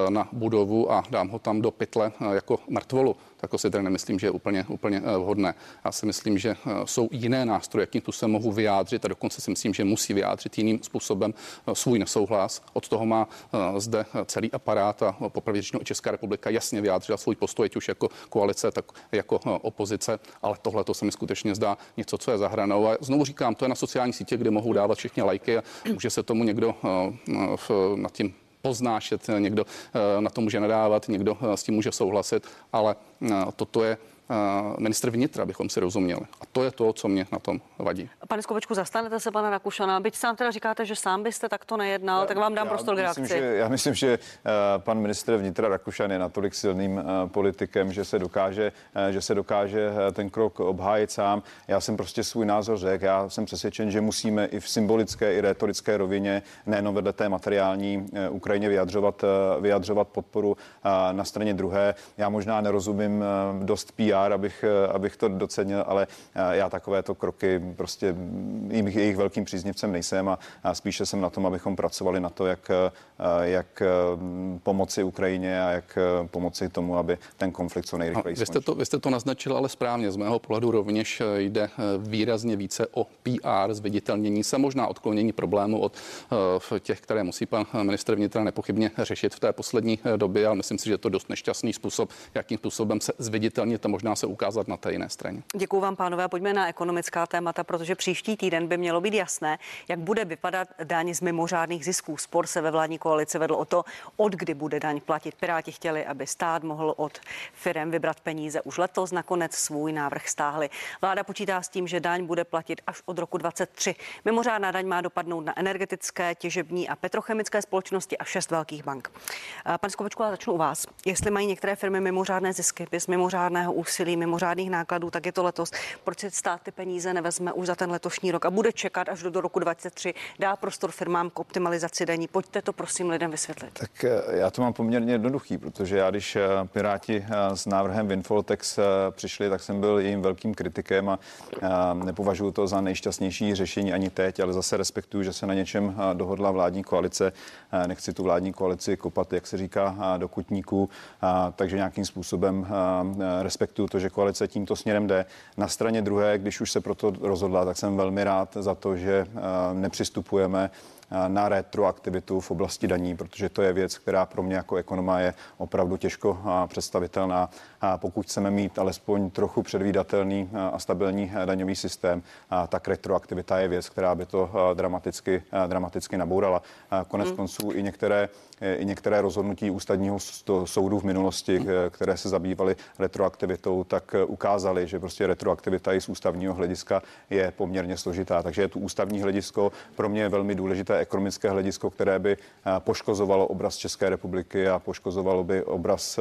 na budovu a dám ho tam do pytle jako mrtvolu, tak to si tedy nemyslím, že je úplně, úplně vhodné. Já si myslím, že jsou jiné nástroje, jakým tu se mohu vyjádřit, a dokonce si myslím, že musí vyjádřit jiným způsobem svůj nesouhlas. Od toho má zde celý aparát a popravdě řečeno i Česká republika jasně vyjádřila svůj postoj, už jako koalice, tak jako opozice, ale tohle to se mi skutečně zdá něco, co je za hranou. A znovu říkám, to je na sociální sítě, kde mohou dávat všichni lajky a může se tomu někdo nad tím poznášet, někdo na to může nadávat, někdo s tím může souhlasit, ale toto je ministr vnitra, abychom si rozuměli. A to je to, co mě na tom vadí. Pane Skopečku, zastanete se pana Rakušana. Byť sám teda říkáte, že sám byste takto nejednal, já, tak vám dám prostor k reakci. Že, já myslím, že uh, pan ministr vnitra Rakušan je natolik silným uh, politikem, že se dokáže, uh, že se dokáže uh, ten krok obhájit sám. Já jsem prostě svůj názor řekl. Já jsem přesvědčen, že musíme i v symbolické i rétorické rovině, nejenom vedle té materiální, uh, Ukrajině vyjadřovat, uh, vyjadřovat podporu uh, na straně druhé. Já možná nerozumím uh, dost pí. Abych, abych to docenil, ale já takovéto kroky prostě jejich velkým příznivcem nejsem a spíše jsem na tom, abychom pracovali na to, jak, jak pomoci Ukrajině a jak pomoci tomu, aby ten konflikt co nejrychleji skončil. Vy jste to, vy jste to naznačil, ale správně. Z mého pohledu rovněž jde výrazně více o pé er, zviditelnění se, možná odklonění problému od těch, které musí pan ministr vnitra nepochybně řešit v té poslední době, ale myslím si, že to je dost nešťastný způsob, jakým způsobem se zviditelnit a možná se ukázat na té jiné straně. Děkuju vám, pánové. Pojďme na ekonomická témata, protože příští týden by mělo být jasné, jak bude vypadat daň z mimořádných zisků. Spor se ve vládní koalici vedl o to, od kdy bude daň platit. Piráti chtěli, aby stát mohl od firem vybrat peníze už letos, nakonec svůj návrh stáhli. Vláda počítá s tím, že daň bude platit až od roku dvacet tři. Mimořádná daň má dopadnout na energetické, těžební a petrochemické společnosti a šest velkých bank. Pan Skopečku, já začnu u vás. Jestli mají některé firmy mimořádné zisky bez mimořádného úsilí, mimořádných nákladů, tak je to letos. Proč si stát ty peníze nevezme už za ten letošní rok a bude čekat až do, do roku dvacet tři, dá prostor firmám k optimalizaci daní? Pojďte to prosím lidem vysvětlit. Tak já to mám poměrně jednoduchý, protože já, když Piráti s návrhem Windfall Tax přišli, tak jsem byl jejím velkým kritikem a nepovažuji to za nejšťastnější řešení ani teď, ale zase respektuju, že se na něčem dohodla vládní koalice. Nechci tu vládní koalici kopat, jak se říká, do kutníků, takže nějakým způsobem respektuju to, že koalice tímto směrem jde. Na straně druhé, když už se proto rozhodla, tak jsem velmi rád za to, že nepřistupujeme na retroaktivitu v oblasti daní, protože to je věc, která pro mě jako ekonoma je opravdu těžko představitelná. A pokud chceme mít alespoň trochu předvídatelný a stabilní daňový systém, tak retroaktivita je věc, která by to dramaticky, dramaticky nabourala. Konec konců i některé, i některé rozhodnutí ústavního soudu v minulosti, které se zabývaly retroaktivitou, tak ukázaly, že prostě retroaktivita i z ústavního hlediska je poměrně složitá. Takže je tu ústavní hledisko, pro mě je velmi důležité ekonomické hledisko, které by poškozovalo obraz České republiky a poškozovalo by obraz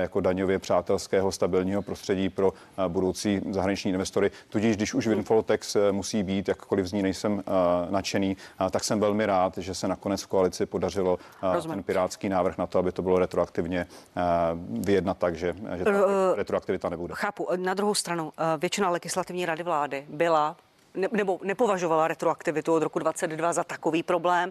jako daňově přátelského stabilního prostředí pro budoucí zahraniční investory. Tudíž, když už windfall tax musí být, jakkoliv z ní nejsem nadšený, tak jsem velmi rád, že se nakonec v koalici podařilo ten pirátský návrh na to, aby to bylo retroaktivně vyjednat tak, že, že retroaktivita nebude. Chápu. Na druhou stranu, většina legislativní rady vlády byla nebo nepovažovala retroaktivitu od roku dvacet dva za takový problém.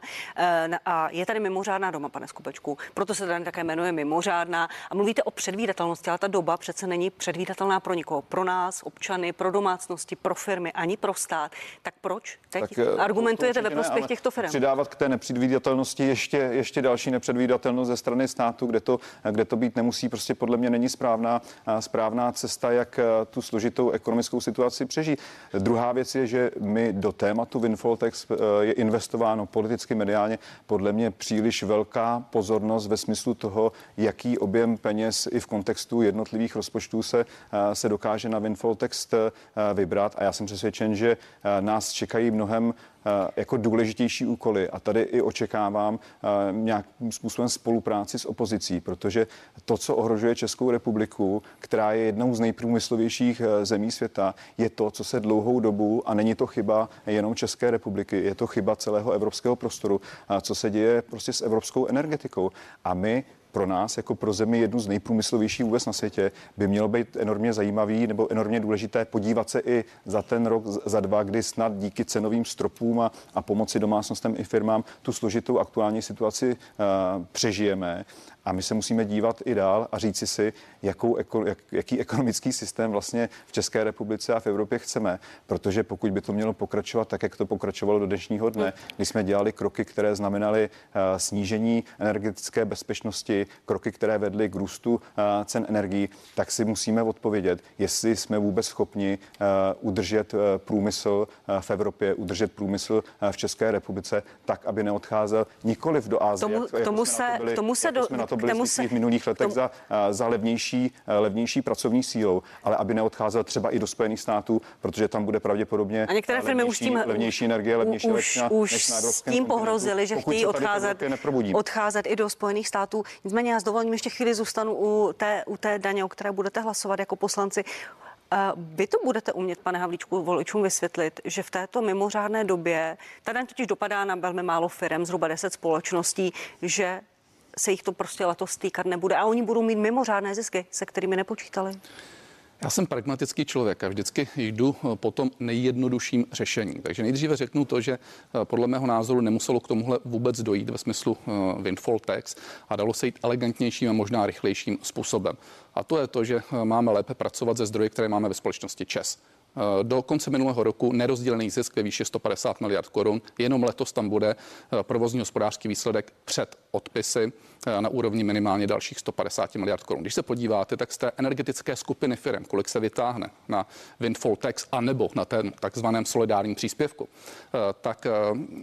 A je tady mimořádná doba, pane Skopečku. Proto se tady také jmenuje mimořádná. A mluvíte o předvídatelnosti, ale ta doba přece není předvídatelná pro nikoho. Pro nás, občany, pro domácnosti, pro firmy, ani pro stát. Tak proč teď tak, argumentujete ve prospěch ne, těchto firm? Přidávat k té nepředvídatelnosti ještě, ještě další nepředvídatelnost ze strany státu, kde to, kde to být nemusí, prostě podle mě není správná, správná cesta, jak tu složitou ekonomickou situaci přežít. Druhá věc je, že mi do tématu windfall tax je investováno politicky, mediálně podle mě příliš velká pozornost ve smyslu toho, jaký objem peněz i v kontextu jednotlivých rozpočtů se, se dokáže na windfall tax vybrat. A já jsem přesvědčen, že nás čekají mnohem jako důležitější úkoly. A tady i očekávám nějakým způsobem spolupráci s opozicí, protože to, co ohrožuje Českou republiku, která je jednou z nejprůmyslovějších zemí světa, je to, co se dlouhou dobu, a není to chyba jenom České republiky, je to chyba celého evropského prostoru, co se děje prostě s evropskou energetikou. A my pro nás, jako pro zemi jednu z nejprůmyslovějších vůbec na světě, by mělo být enormně zajímavý nebo enormně důležité podívat se i za ten rok, za dva, kdy snad díky cenovým stropům a, a pomoci domácnostem i firmám tu složitou aktuální situaci uh, přežijeme. A my se musíme dívat i dál a říci si, jakou, jak, jaký ekonomický systém vlastně v České republice a v Evropě chceme. Protože pokud by to mělo pokračovat tak, jak to pokračovalo do dnešního dne, když jsme dělali kroky, které znamenaly uh, snížení energetické bezpečnosti, kroky, které vedly k růstu uh, cen energií, tak si musíme odpovědět, jestli jsme vůbec schopni uh, udržet uh, průmysl uh, v Evropě, udržet průmysl uh, v České republice tak, aby neodcházel nikoliv do Asie. Tomu, jak, tomu, jak se, byli, tomu se do... to byli v minulých letech tomu... za, za levnější, levnější pracovní sílou, ale aby neodcházel třeba i do Spojených států, protože tam bude pravděpodobně a některé firmy už tím levnější energie, levnější už, levnější, už než na evropském tím pohrozili, že chtějí odcházet, odcházet i do Spojených států. Nicméně já s dovolením ještě chvíli zůstanu u té, u té daně, o které budete hlasovat jako poslanci. Vy to budete umět, pane Havlíčku, voličům vysvětlit, že v této mimořádné době, ta daň totiž dopadá na velmi málo firem, zhruba deset společností, že se jich to prostě letos týkat nebude a oni budou mít mimořádné zisky, se kterými nepočítali. Já jsem pragmatický člověk a vždycky jdu po tom nejjednodušším řešení. Takže nejdříve řeknu to, že podle mého názoru nemuselo k tomuhle vůbec dojít ve smyslu windfall tax a dalo se jít elegantnějším a možná rychlejším způsobem. A to je to, že máme lépe pracovat ze zdroje, které máme ve společnosti ČEZ. Do konce minulého roku nerozdělený zisk ve výši sto padesát miliard korun. Jenom letos tam bude provozní hospodářský výsledek před odpisy na úrovni minimálně dalších sto padesát miliard korun. Když se podíváte, tak z té energetické skupiny firm, kolik se vytáhne na windfall tax a nebo na ten takzvaném solidárním příspěvku, tak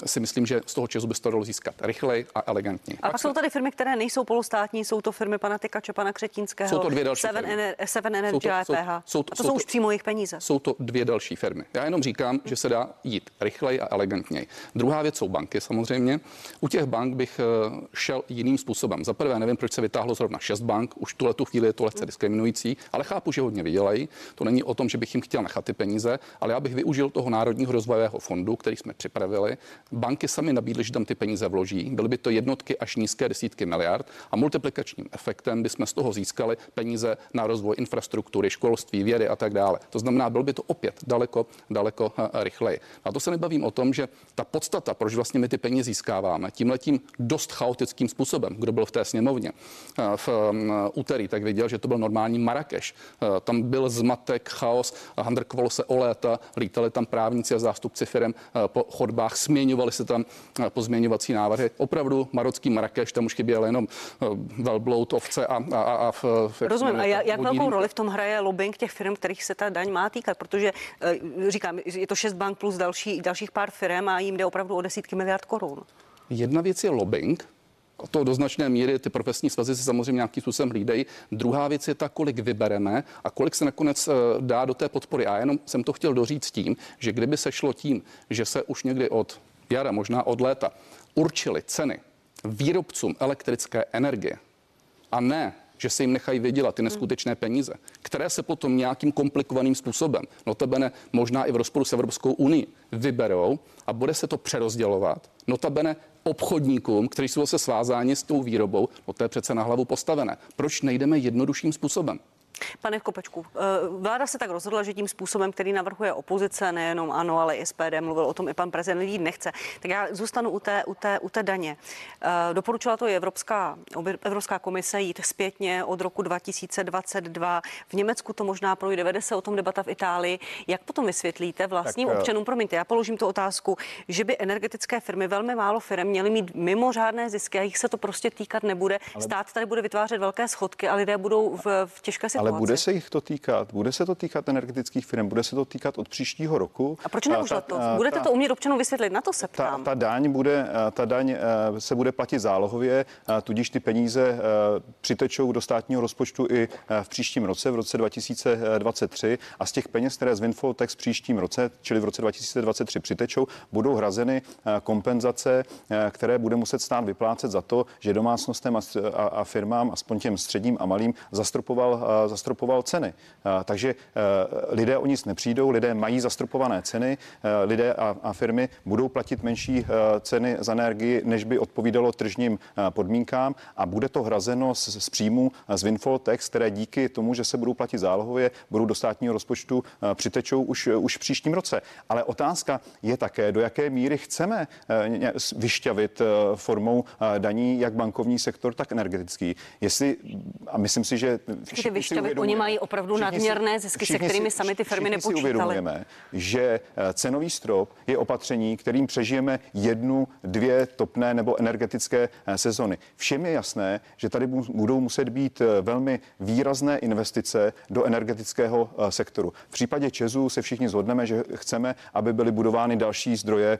si myslím, že z toho času by se to dalo získat rychleji a elegantněji. A pak, pak jsou tady firmy, které nejsou polostátní, jsou to firmy pana Tykače, pana Křetínského, jsou to dvě další Seven, Ener- Seven Energy jsou to, a E P H. Jsou to, a to jsou, jsou už to, přímo jejich peníze. Jsou to dvě další firmy. Já jenom říkám, že se dá jít rychleji a elegantněji. Druhá věc jsou banky samozřejmě. U těch bank bych šel jiným způsobem. Za prvé nevím, proč se vytáhlo zrovna šest bank. Už tuhle tu chvíli je to lehce diskriminující, ale chápu, že hodně vydělají. To není o tom, že bych jim chtěl nechat ty peníze, ale já bych využil toho národního rozvojového fondu, který jsme připravili. Banky sami nabídly, že tam ty peníze vloží. Byly by to jednotky až nízké desítky miliard a multiplikačním efektem bychom z toho získali peníze na rozvoj infrastruktury, školství, vědy a tak dále. To znamená, byl by to opět daleko, daleko rychleji. A to se nebavím o tom, že ta podstata, proč vlastně my ty peníze získáváme, tímhletím dost chaotickým způsobem, kdo byl v té sněmovně v úterý, tak viděl, že to byl normální Marrakeš. Tam byl zmatek, chaos, handrkovalo se o léta, lítali tam právníci a zástupci firem po chodbách, směňovali se tam pozměňovací návrhy. Opravdu marocký Marrakeš, tam už chyběl jenom velbloud, ovce a... a, a v, v, Rozumím, a jak vodní velkou roli v tom hraje lobbying těch firm, kterých se ta daň má týkat? Protože říkám, je to šest bank plus další, dalších pár firm a jim jde opravdu o desítky miliard korun. Jedna věc je lobbying. To do značné míry ty profesní svazy se samozřejmě nějakým způsobem hlídají. Druhá věc je ta, kolik vybereme a kolik se nakonec dá do té podpory. A jenom jsem to chtěl doříct tím, že kdyby se šlo tím, že se už někdy od jara, možná od léta, určily ceny výrobcům elektrické energie a ne že se jim nechají vydělat ty neskutečné peníze, které se potom nějakým komplikovaným způsobem, notabene možná i v rozporu s Evropskou unii, vyberou a bude se to přerozdělovat, notabene obchodníkům, kteří jsou se svázáni s tou výrobou, no to je přece na hlavu postavené. Proč nejdeme jednodušším způsobem? Pane Kopečku, vláda se tak rozhodla, že tím způsobem, který navrhuje opozice, nejenom ANO, ale i S P D, mluvil o tom i pan prezident, lidí nechce. Tak já zůstanu u té, u té, u té daně. Doporučila to i Evropská, Evropská komise jít zpětně od roku dva tisíce dvacet dva. V Německu to možná projde, vede se o tom debata v Itálii. Jak potom vysvětlíte vlastním tak, občanům, promiňte, já položím tu otázku, že by energetické firmy, velmi málo firm, měly mít mimořádné zisky a jich se to prostě týkat nebude. Ale... Stát tady bude vytvářet velké schodky a lidé budou v, v těžké situaci. Ale bude se jich to týkat, bude se to týkat energetických firm, bude se to týkat od příštího roku. A proč neužlat to? Budete ta, to umět občanům vysvětlit, na to se ptám. Ta, ta, daň bude, ta daň se bude platit zálohově, tudíž ty peníze přitečou do státního rozpočtu i v příštím roce, v roce dva tisíce dvacet tři a z těch peněz, které z windfall tax v příštím roce, čili v roce dva tisíce dvacet tři přitečou, budou hrazeny kompenzace, které bude muset stát vyplácet za to, že domácnostem a, a, a firmám, aspoň těm středním a malým, zastropoval zastropoval ceny. Takže lidé o nic nepřijdou, lidé mají zastropované ceny, lidé a firmy budou platit menší ceny za energii, než by odpovídalo tržním podmínkám a bude to hrazeno z příjmů z windfall tax, které díky tomu, že se budou platit zálohově, budou do státního rozpočtu přitečou už, už v příštím roce. Ale otázka je také, do jaké míry chceme vyšťavit formou daní jak bankovní sektor, tak energetický. Jestli, a myslím si, že... Oni mají opravdu nadměrné zisky, se kterými si, sami ty firmy nepočítaly. Si uvědomujeme, že cenový strop je opatření, kterým přežijeme jednu, dvě topné nebo energetické sezony. Všem je jasné, že tady budou muset být velmi výrazné investice do energetického sektoru. V případě ČEZu se všichni shodneme, že chceme, aby byly budovány další zdroje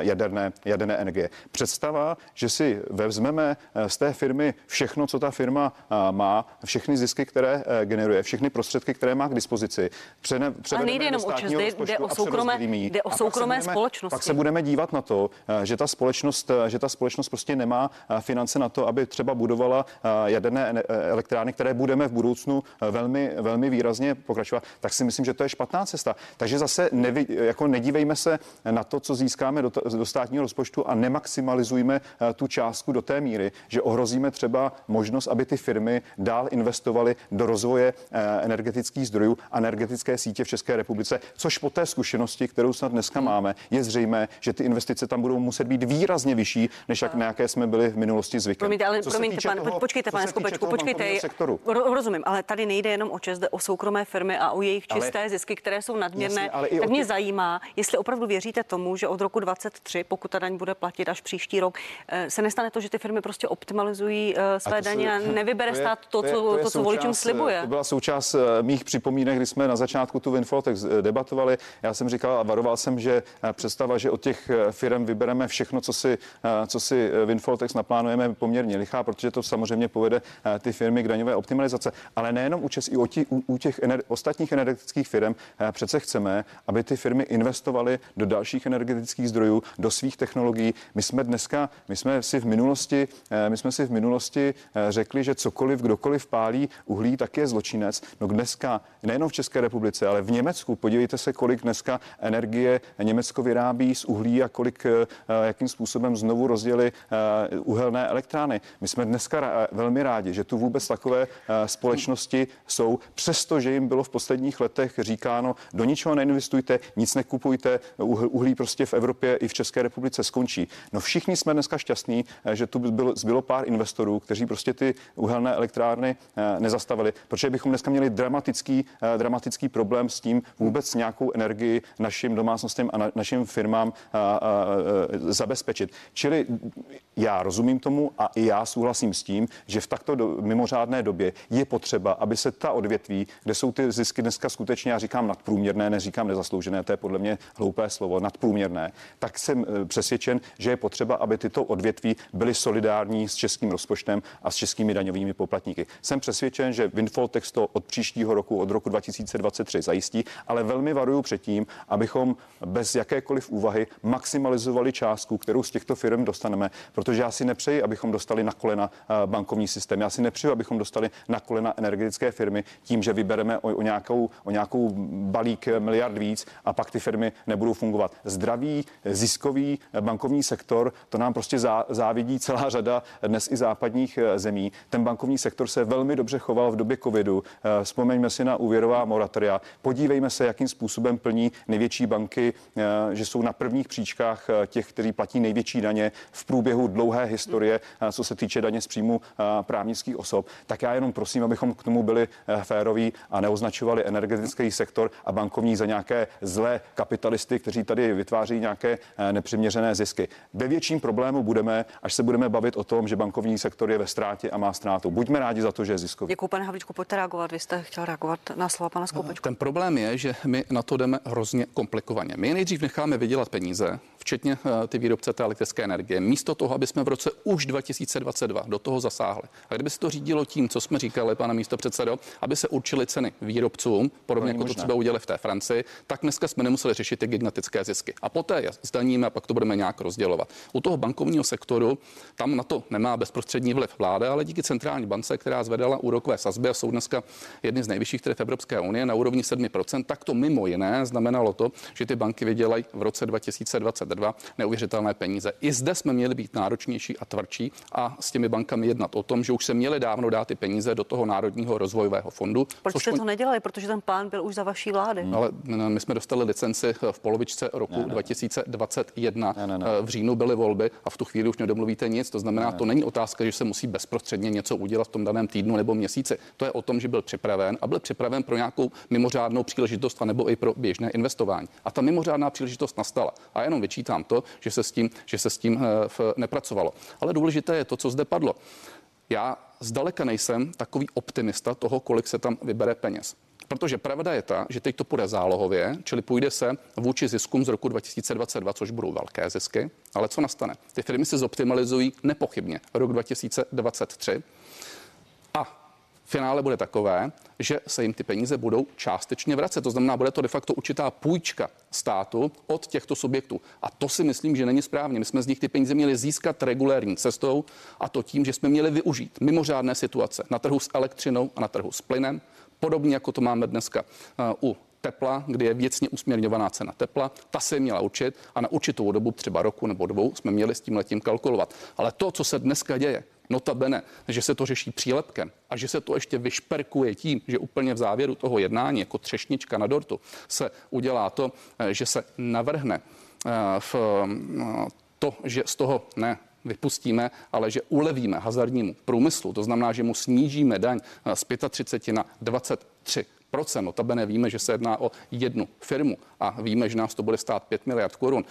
jaderné, jaderné energie. Představa, že si vezmeme z té firmy všechno, co ta firma má, všechny zisky, které generuje, všechny prostředky, které má k dispozici. Přene, a nejde jenom o ČEZ, jde, jde o soukromé, jde o soukromé pak společnosti. Pak se budeme dívat na to, že ta společnost, že ta společnost prostě nemá finance na to, aby třeba budovala jaderné elektrárny, které budeme v budoucnu velmi, velmi výrazně pokračovat. Tak si myslím, že to je špatná cesta. Takže zase nevi, jako nedívejme se na to, co získáme do, do státního rozpočtu a nemaximalizujme tu částku do té míry, že ohrozíme třeba možnost, aby ty firmy dál investovaly do rozvoje energetických zdrojů a energetické sítě v České republice, což po té zkušenosti, kterou snad dneska máme, je zřejmé, že ty investice tam budou muset být výrazně vyšší, než jak na jaké jsme byli v minulosti zvyklí. Promiňte, ale promiňte, pan, toho, počkejte, pane Skopečku, počkejte. Ro, rozumím, ale tady nejde jenom o ČEZ, jde o soukromé firmy a o jejich čisté ale, zisky, které jsou nadměrné. Jasně, tak mě tě... zajímá, jestli opravdu věříte tomu, že od roku dvacet tři, pokud ta daň bude platit až příští rok, se nestane to, že ty firmy prostě optimalizují své daně a nevybere stát to, co to, co voličům slibuje. To byla součást mých připomínek, kdy jsme na začátku tu windfall tax debatovali. Já jsem říkal a varoval jsem, že představa, že od těch firm vybereme všechno, co si, co si windfall tax naplánujeme, poměrně lichá, protože to samozřejmě povede ty firmy k daňové optimalizace. Ale nejenom u ČEZ, i u, tí, u, u těch ener, ostatních energetických firm přece chceme, aby ty firmy investovaly do dalších energetických zdrojů, do svých technologií. My jsme dneska, my jsme si v minulosti, my jsme si v minulosti řekli, že cokoliv, kdokoliv pálí uhlí, který taky je zločinec. No dneska nejenom v České republice, ale v Německu. Podívejte se, kolik dneska energie Německo vyrábí z uhlí a kolik, jakým způsobem znovu rozdělili uhelné elektrárny. My jsme dneska velmi rádi, že tu vůbec takové společnosti jsou, přestože jim bylo v posledních letech říkáno, do ničeho neinvestujte, nic nekupujte, uhlí prostě v Evropě i v České republice skončí. No všichni jsme dneska šťastní, že tu bylo, zbylo pár investorů, kteří prostě ty uhelné elektrárny nezastavili, protože bychom dneska měli dramatický, dramatický problém s tím vůbec nějakou energii našim domácnostem a na, našim firmám a, a, a, zabezpečit. Čili já rozumím tomu a i já souhlasím s tím, že v takto do, mimořádné době je potřeba, aby se ta odvětví, kde jsou ty zisky dneska skutečně, já říkám nadprůměrné, neříkám nezasloužené, to je podle mě hloupé slovo, nadprůměrné, tak jsem přesvědčen, že je potřeba, aby tyto odvětví byly solidární s českým rozpočtem a s českými daňovými poplatníky. Jsem přesvědčen, že windfall tax to od příštího roku, od roku dva tisíce dvacet tři zajistí, ale velmi varuju před tím, abychom bez jakékoliv úvahy maximalizovali částku, kterou z těchto firm dostaneme, protože já si nepřeji, abychom dostali na kolena bankovní systém. Já si nepřeji, abychom dostali na kolena energetické firmy tím, že vybereme o, o, nějakou, o nějakou balík miliard víc a pak ty firmy nebudou fungovat. Zdravý, ziskový bankovní sektor, to nám prostě závidí celá řada dnes i západních zemí. Ten bankovní sektor se velmi dobře choval v době covidu. Vzpomeňme si na úvěrová moratoria. Podívejme se, jakým způsobem plní největší banky, že jsou na prvních příčkách těch, kteří platí největší daně v průběhu dlouhé historie, co se týče daně z příjmu právnických osob. Tak já jenom prosím, abychom k tomu byli féroví a neoznačovali energetický sektor a bankovní za nějaké zlé kapitalisty, kteří tady vytváří nějaké nepřiměřené zisky. Ve větším problému budeme, až se budeme bavit o tom, že bankovní sektor je ve ztrátě a má ztrátu. Buďme rádi za to, že je ziskový. Děkuji, pane Havlíčku, pojďte reagovat. Vy jste chtěl reagovat na slova pana Skopečka. Ten problém je, že my na to jdeme hrozně komplikovaně. My nejdřív necháme vydělat peníze, včetně ty výrobce té elektrické energie, místo toho, aby jsme v roce už dva tisíce dvacet dva do toho zasáhli. A kdyby se to řídilo tím, co jsme říkali, pane místopředsedo, aby se určily ceny výrobcům, podobně jako to třeba udělali v té Francii, tak dneska jsme nemuseli řešit ty gigantické zisky. A poté je zdaníme a pak to budeme nějak rozdělovat. U toho bankovního sektoru tam na to nemá bezprostřední vliv vláda, ale díky centrální bance, která zvedala úrokové sazby a jsou dneska jedny z nejvyšších v Evropské unie na úrovni sedm procent, tak to mimo jiné znamenalo to, že ty banky vydělají v roce dva tisíce dvacet dva neuvěřitelné peníze. I zde jsme měli být náročnější a tvrdší a s těmi bankami jednat o tom, že už se měli dávno dát ty peníze do toho národního rozvojového fondu. Proč jste to nedělali? Protože ten plán byl už za vaší vlády. Hmm. Ale my jsme dostali licenci v polovičce roku ne, ne, dva tisíce dvacet jedna. Ne, ne, ne. V říjnu byly volby a v tu chvíli už nedomluvíte nic. To znamená, ne, ne. to není otázka, že se musí bezprostředně něco udělat v tom daném týdnu nebo měsíci. To je o tom, že byl připraven a byl připraven pro nějakou mimořádnou příležitost, anebo i pro běžné investování. A ta mimořádná příležitost nastala. A jenom vyčítám to, že se s tím, že se s tím nepracovalo. Ale důležité je to, co zde padlo. Já zdaleka nejsem takový optimista toho, kolik se tam vybere peněz. Protože pravda je ta, že teď to půjde zálohově, čili půjde se vůči ziskům z roku dva tisíce dvacet dva, což budou velké zisky. Ale co nastane? Ty firmy se zoptimalizují nepochybně rok dva tisíce dvacet tři a finále bude takové, že se jim ty peníze budou částečně vracet. To znamená, bude to de facto určitá půjčka státu od těchto subjektů. A to si myslím, že není správně. My jsme z nich ty peníze měli získat regulérní cestou a to tím, že jsme měli využít mimořádné situace na trhu s elektřinou a na trhu s plynem, podobně jako to máme dneska u tepla, kde je věcně usměrňovaná cena tepla, ta se měla určit a na určitou dobu, třeba roku nebo dvou, jsme měli s tímhletím kalkulovat. Ale to, co se dneska děje, notabene, že se to řeší přílepkem a že se to ještě vyšperkuje tím, že úplně v závěru toho jednání, jako třešnička na dortu, se udělá to, že se navrhne v to, že z toho ne vypustíme, ale že ulevíme hazardnímu průmyslu, to znamená, že mu snížíme daň z třicet pět na dvacet tři. Notabene víme, že se jedná o jednu firmu a víme, že nás to bude stát pět miliard korun,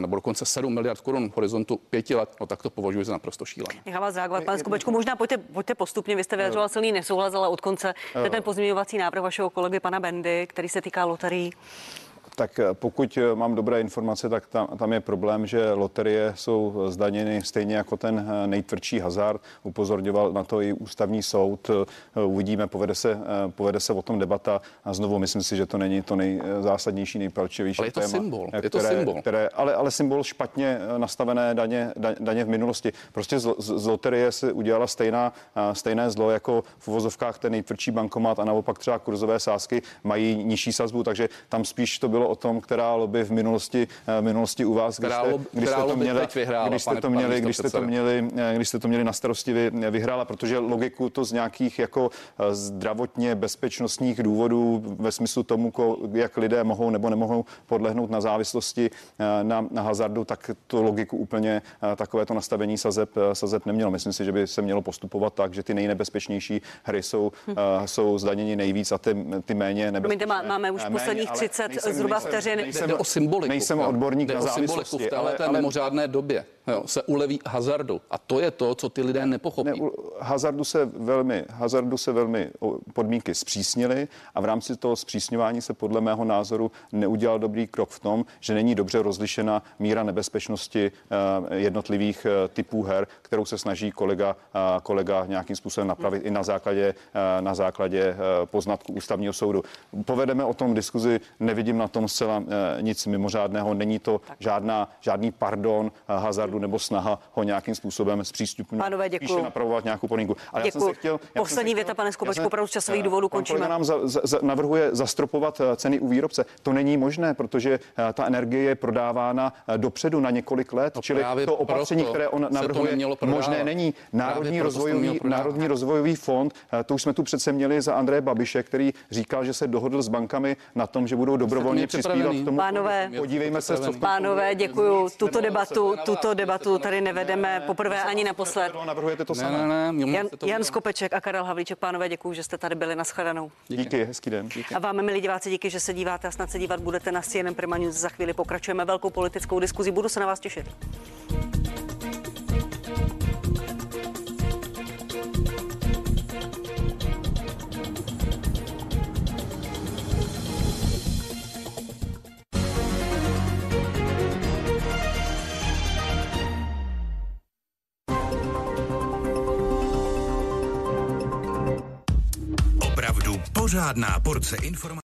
nebo dokonce sedm miliard korun v horizontu pěti let, no tak to považuji za naprosto šílené. Nechám vás reagovat, pane Skopečku, možná pojďte, pojďte postupně, vy jste vyjadřoval silný nesouhlas, ale od konce ten pozměňovací návrh vašeho kolegy pana Bendy, který se týká loterií. Tak pokud mám dobré informace, tak tam, tam je problém, že loterie jsou zdaněny stejně jako ten nejtvrdší hazard. Upozorňoval na to i ústavní soud. Uvidíme, povede se, povede se o tom debata. A znovu myslím si, že to není to nejzásadnější, nejpalčivější téma. Ale je to symbol. Které, je to symbol. Které, ale, ale symbol špatně nastavené daně, daně v minulosti. Prostě z, z loterie se udělala stejná, stejné zlo jako v uvozovkách ten nejtvrdší bankomat a naopak třeba kurzové sázky mají nižší sazbu, takže tam spíš to bylo o tom, která lobby v minulosti, v minulosti u vás, když jste, když jste to měli, vyhrála, když jste to měli, když jste to měli, když jste to měli na starosti vy, vyhrála, protože logiku to z nějakých jako zdravotně bezpečnostních důvodů ve smyslu tomu, jak lidé mohou nebo nemohou podlehnout na závislosti na, na hazardu, tak tu logiku úplně takovéto nastavení sazeb, sazeb nemělo. Myslím si, že by se mělo postupovat tak, že ty nejnebezpečnější hry jsou, hm. jsou zdaněny nejvíc a ty, ty méně nebezpečné. My máme už méně, posledních třicet zhruba vteřin. Nejsem, nejsem, o symboliku, nejsem odborník na závislosti. V téhle té ale... mimořádné době jo, se uleví hazardu. A to je to, co ty lidé nepochopí. Ne, hazardu, se velmi, hazardu se velmi podmínky zpřísnily a v rámci toho zpřísňování se podle mého názoru neudělal dobrý krok v tom, že není dobře rozlišena míra nebezpečnosti jednotlivých typů her, kterou se snaží kolega, kolega nějakým způsobem napravit hmm. i na základě, na základě poznatků ústavního soudu. Povedeme o tom diskuzi, nevidím na tom zcela nic mimořádného. Není to žádná, žádný pardon hazardu nebo snaha ho nějakým způsobem zpřístupňovat. Pánové, děkuji. Napravovat nějakou podmínku. Ale děkuji. Já jsem se chtěl, já poslední jsem věta, pane Skopečku, opravdu z časových důvodů končíme. Kolega nám za, za, za, navrhuje zastropovat ceny u výrobce. To není možné, protože ta energie je prodávána dopředu na několik let, no, čili to opatření, které on navrhuje, možné není. Národní rozvojový, Národní rozvojový fond, to už jsme tu přece měli za Andreje Babiše, který říkal, že se dohodl s bankami na tom, že budou dobrovolně přispívat k tomu. Pánové, podívejme se, co pánové, děkuju. Tuto debatu, tuto debatu tady nevedeme poprvé ani naposled. Navrhujete to samé. Jan Skopeček a Karel Havlíček, pánové, děkuju, že jste tady byli. Nashledanou. Díky, hezký den. A vám, milí diváci, díky, že se díváte a snad se dívat budete na C N N Prima News. Za chvíli pokračujeme velkou politickou diskuzí. Budu se na vás těšit. Pořádná porce informací.